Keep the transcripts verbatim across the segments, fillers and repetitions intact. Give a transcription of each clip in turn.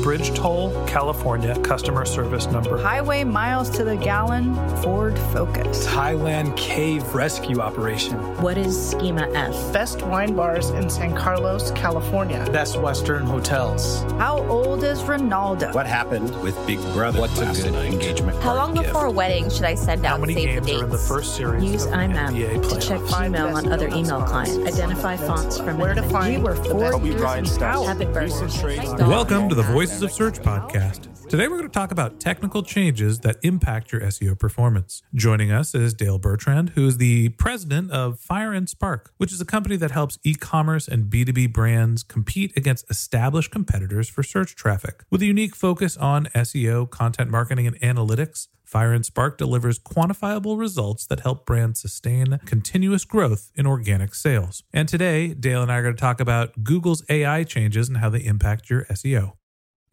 Bridge toll, California, customer service number. Highway miles to the gallon, Ford Focus. Thailand cave rescue operation. What is Schema F? Best wine bars in San Carlos, California. Best Western hotels. How old is Ronaldo? What happened with Big Brother? What's a good engagement? How long gift? Before a wedding should I send out and save the dates? In the first series use I M M to check Gmail on other email clients. Identify fonts from where to find. We were four years out. Welcome to the Voices of Search podcast. Today we're going to talk about technical changes that impact your S E O performance. Joining us is Dale Bertrand, who is the president of Fire and Spark, which is a company that helps e-commerce and B two B brands compete against established competitors for search traffic. With a unique focus on S E O, content marketing, and analytics, Fire and Spark delivers quantifiable results that help brands sustain continuous growth in organic sales. And today, Dale and I are going to talk about Google's A I changes and how they impact your S E O.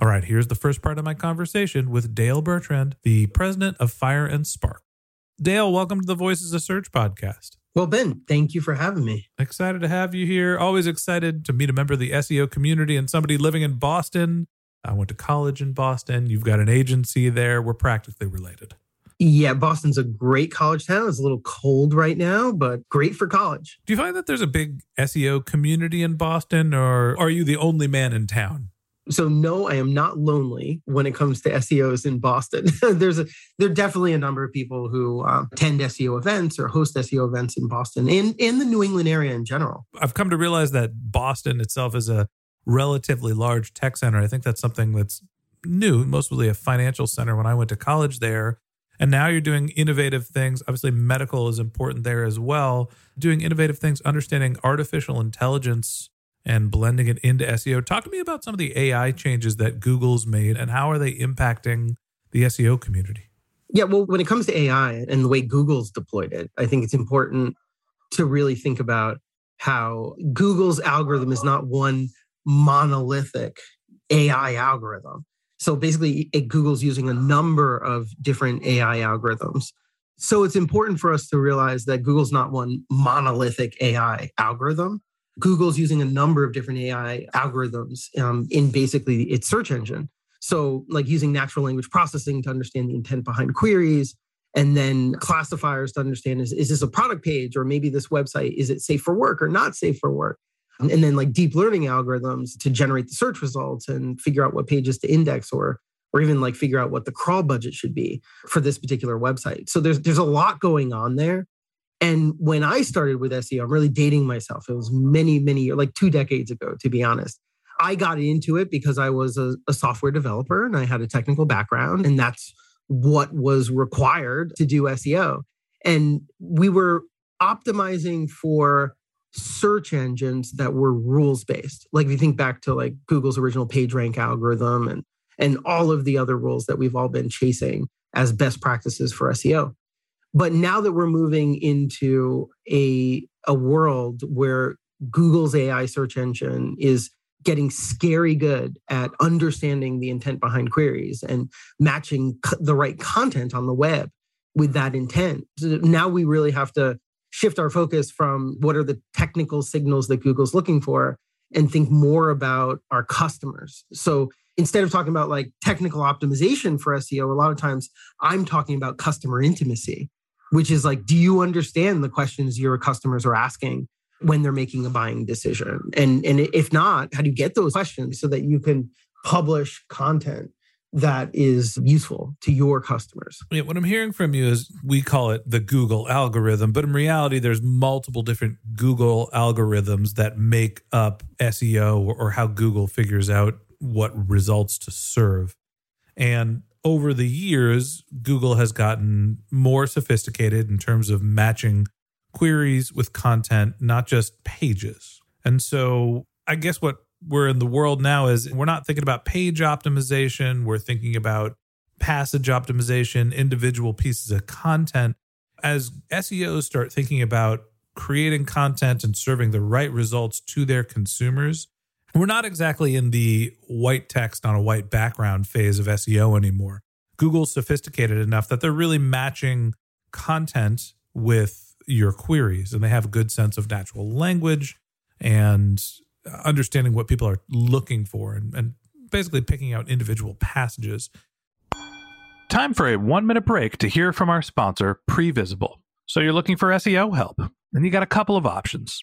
All right, here's the first part of my conversation with Dale Bertrand, the president of Fire and Spark. Dale, welcome to the Voices of Search podcast. Well, Ben, thank you for having me. Excited to have you here. Always excited to meet a member of the S E O community and somebody living in Boston. I went to college in Boston. You've got an agency there. We're practically related. Yeah, Boston's a great college town. It's a little cold right now, but great for college. Do you find that there's a big S E O community in Boston, or are you the only man in town? So no, I am not lonely when it comes to S E Os in Boston. There's a, there are definitely a number of people who uh, attend S E O events or host S E O events in Boston and in the New England area in general. I've come to realize that Boston itself is a relatively large tech center. I think that's something that's new, mostly a financial center when I went to college there. And now you're doing innovative things. Obviously, medical is important there as well. Doing innovative things, understanding artificial intelligence and blending it into S E O. Talk to me about some of the A I changes that Google's made and how are they impacting the S E O community? Yeah, well, when it comes to A I and the way Google's deployed it, I think it's important to really think about how Google's algorithm is not one monolithic A I algorithm. So basically, it, Google's using a number of different A I algorithms. So it's important for us to realize that Google's not one monolithic A I algorithm. Google's using a number of different A I algorithms um, in basically its search engine. So like using natural language processing to understand the intent behind queries, and then classifiers to understand, is, is this a product page, or maybe this website, is it safe for work or not safe for work? And then like deep learning algorithms to generate the search results and figure out what pages to index, or or even like figure out what the crawl budget should be for this particular website. So there's there's a lot going on there. And when I started with S E O, I'm really dating myself. It was many, many, like two decades ago, to be honest. I got into it because I was a, a software developer and I had a technical background, and that's what was required to do S E O. And we were optimizing for search engines that were rules-based. Like if you think back to like Google's original PageRank algorithm and, and all of the other rules that we've all been chasing as best practices for S E O. But now that we're moving into a, a world where Google's A I search engine is getting scary good at understanding the intent behind queries and matching c- the right content on the web with that intent. So now we really have to shift our focus from what are the technical signals that Google's looking for and think more about our customers. So instead of talking about like technical optimization for S E O, a lot of times I'm talking about customer intimacy, which is like, do you understand the questions your customers are asking when they're making a buying decision? And, and if not, how do you get those questions so that you can publish content that is useful to your customers? Yeah, what I'm hearing from you is we call it the Google algorithm, but in reality, there's multiple different Google algorithms that make up S E O or, or how Google figures out what results to serve. And over the years, Google has gotten more sophisticated in terms of matching queries with content, not just pages. And so I guess what we're in the world now is we're not thinking about page optimization. We're thinking about passage optimization, individual pieces of content. As S E Os start thinking about creating content and serving the right results to their consumers, we're not exactly in the white text on a white background phase of S E O anymore. Google's sophisticated enough that they're really matching content with your queries, and they have a good sense of natural language and understanding what people are looking for and, and basically picking out individual passages. Time for a one-minute break to hear from our sponsor, Previsible. So you're looking for S E O help, and you got a couple of options.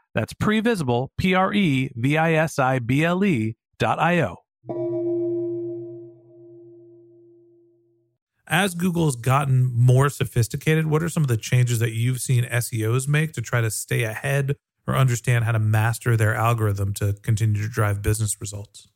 That's Previsible, P R E V I S I B L E dot I-O. As Google's gotten more sophisticated, what are some of the changes that you've seen S E Os make to try to stay ahead or understand how to master their algorithm to continue to drive business results?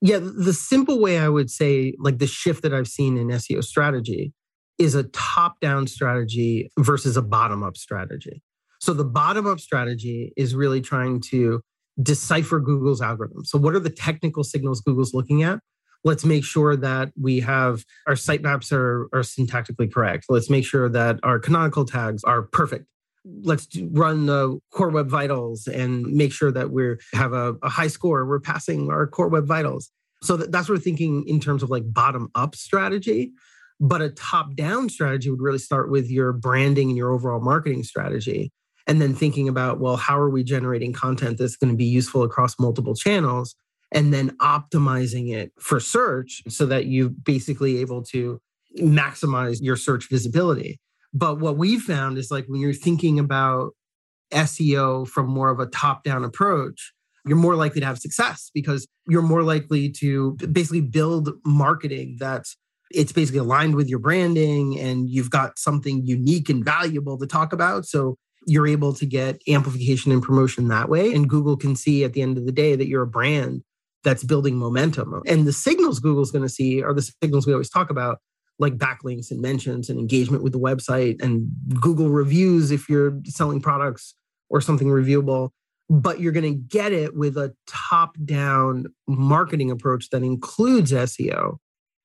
Yeah, the simple way I would say, like the shift that I've seen in S E O strategy is a top-down strategy versus a bottom-up strategy. So the bottom-up strategy is really trying to decipher Google's algorithm. So what are the technical signals Google's looking at? Let's make sure that we have our sitemaps are, are syntactically correct. Let's make sure that our canonical tags are perfect. Let's do, run the Core Web Vitals and make sure that we have a, a high score. We're passing our Core Web Vitals. So that, that's what we're thinking in terms of like bottom-up strategy. But a top-down strategy would really start with your branding and your overall marketing strategy. And then thinking about, well, how are we generating content that's going to be useful across multiple channels? And then optimizing it for search so that you're basically able to maximize your search visibility. But what we've found is like when you're thinking about S E O from more of a top-down approach, you're more likely to have success because you're more likely to basically build marketing that's it's basically aligned with your branding and you've got something unique and valuable to talk about. So you're able to get amplification and promotion that way. And Google can see at the end of the day that you're a brand that's building momentum. And the signals Google's going to see are the signals we always talk about, like backlinks and mentions and engagement with the website and Google reviews if you're selling products or something reviewable. But you're going to get it with a top-down marketing approach that includes S E O,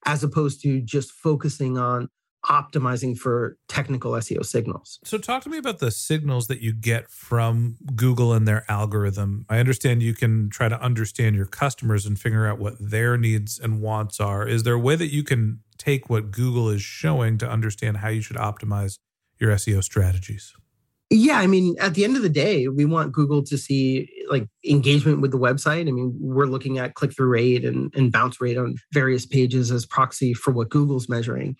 as opposed to just focusing on optimizing for technical S E O signals. So talk to me about the signals that you get from Google and their algorithm. I understand you can try to understand your customers and figure out what their needs and wants are. Is there a way that you can take what Google is showing to understand how you should optimize your S E O strategies? Yeah, I mean, at the end of the day, we want Google to see like engagement with the website. I mean, we're looking at click-through rate and, and bounce rate on various pages as proxy for what Google's measuring.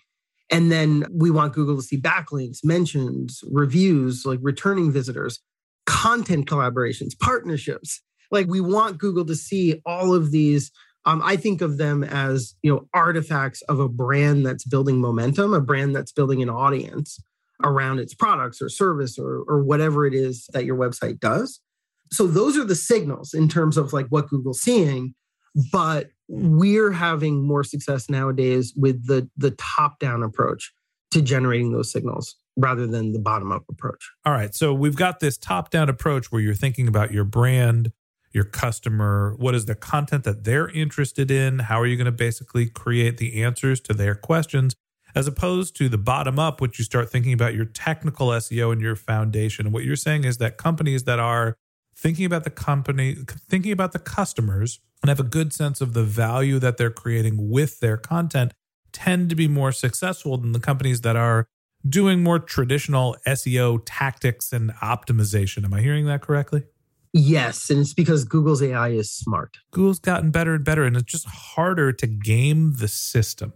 And then we want Google to see backlinks, mentions, reviews, like returning visitors, content collaborations, partnerships. Like we want Google to see all of these. Um, I think of them as, you know, artifacts of a brand that's building momentum, a brand that's building an audience around its products or service or, or whatever it is that your website does. So those are the signals in terms of like what Google's seeing. But we're having more success nowadays with the, the top-down approach to generating those signals rather than the bottom-up approach. All right. So we've got this top-down approach where you're thinking about your brand, your customer, what is the content that they're interested in? How are you going to basically create the answers to their questions? As opposed to the bottom up, which you start thinking about your technical S E O and your foundation. And what you're saying is that companies that are thinking about the company, thinking about the customers and have a good sense of the value that they're creating with their content tend to be more successful than the companies that are doing more traditional S E O tactics and optimization. Am I hearing that correctly? Yes, and it's because Google's A I is smart. Google's gotten better and better, and it's just harder to game the system.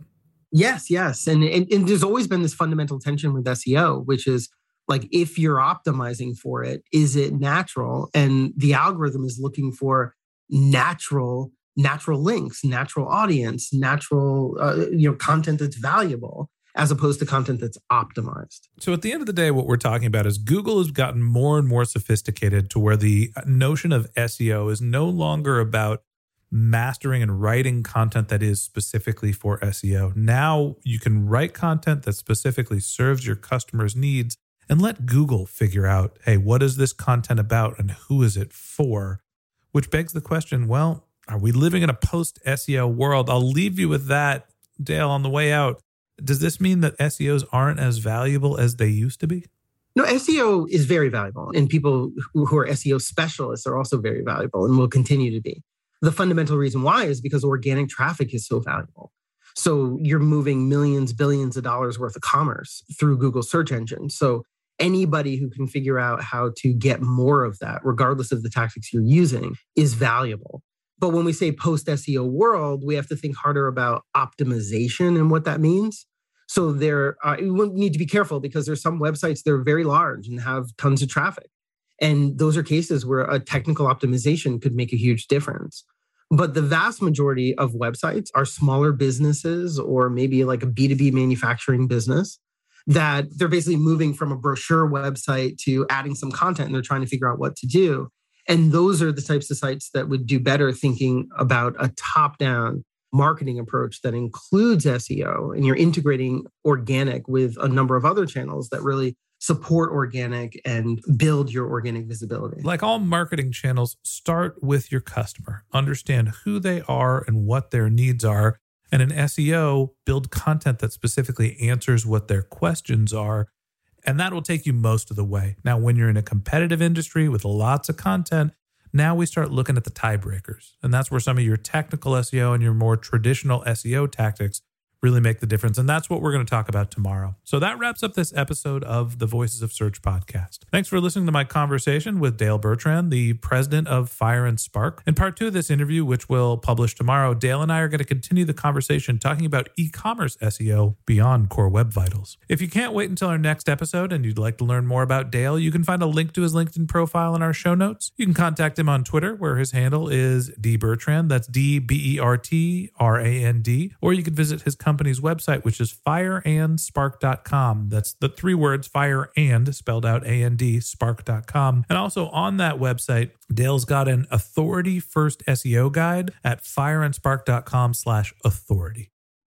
Yes, yes. And, and and there's always been this fundamental tension with S E O, which is like, if you're optimizing for it, is it natural? And the algorithm is looking for natural, natural links, natural audience, natural uh, you know content that's valuable, as opposed to content that's optimized. So at the end of the day, what we're talking about is Google has gotten more and more sophisticated to where the notion of S E O is no longer about mastering and writing content that is specifically for S E O. Now you can write content that specifically serves your customers' needs and let Google figure out, hey, what is this content about and who is it for? Which begs the question, well, are we living in a post-S E O world? I'll leave you with that, Dale, on the way out. Does this mean that S E Os aren't as valuable as they used to be? No, S E O is very valuable. And people who are S E O specialists are also very valuable and will continue to be. The fundamental reason why is because organic traffic is so valuable. So you're moving millions, billions of dollars worth of commerce through Google search engine. So anybody who can figure out how to get more of that, regardless of the tactics you're using, is valuable. But when we say post-S E O world, we have to think harder about optimization and what that means. So there, uh, we need to be careful because there's some websites that are very large and have tons of traffic. And those are cases where a technical optimization could make a huge difference. But the vast majority of websites are smaller businesses or maybe like a B two B manufacturing business that they're basically moving from a brochure website to adding some content and they're trying to figure out what to do. And those are the types of sites that would do better thinking about a top-down marketing approach that includes S E O. And you're integrating organic with a number of other channels that really support organic and build your organic visibility. Like all marketing channels, start with your customer. Understand who they are and what their needs are. And in S E O, build content that specifically answers what their questions are. And that will take you most of the way. Now, when you're in a competitive industry with lots of content, now we start looking at the tiebreakers. And that's where some of your technical S E O and your more traditional S E O tactics really make the difference. And that's what we're going to talk about tomorrow. So that wraps up this episode of the Voices of Search podcast. Thanks for listening to my conversation with Dale Bertrand, the president of Fire and Spark. In part two of this interview, which we'll publish tomorrow, Dale and I are going to continue the conversation talking about e-commerce S E O beyond Core Web Vitals. If you can't wait until our next episode and you'd like to learn more about Dale, you can find a link to his LinkedIn profile in our show notes. You can contact him on Twitter, where his handle is dbertrand, that's D B E R T R A N D, or you can visit his company company's website, which is fire and spark dot com. That's the three words, fire and, spelled out A N D, spark dot com. And also on that website, Dale's got an authority first S E O guide at fire and spark dot com slash authority.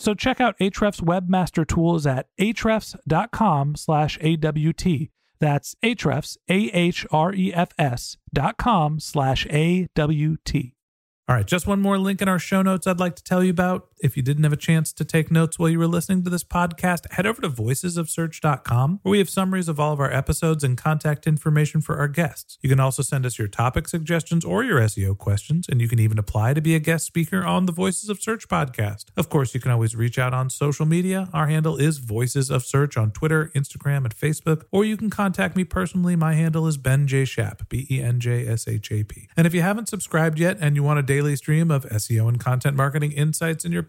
So check out Ahrefs Webmaster Tools at ahrefs dot com slash A W T. That's Ahrefs, A H R E F S dot com slash A W T. All right, just one more link in our show notes I'd like to tell you about. If you didn't have a chance to take notes while you were listening to this podcast, head over to voices of search dot com, where we have summaries of all of our episodes and contact information for our guests. You can also send us your topic suggestions or your S E O questions, and you can even apply to be a guest speaker on the Voices of Search podcast. Of course, you can always reach out on social media. Our handle is Voices of Search on Twitter, Instagram, and Facebook, or you can contact me personally. My handle is Ben J. Schaap, B E N J S H A P. And if you haven't subscribed yet and you want a daily stream of S E O and content marketing insights in your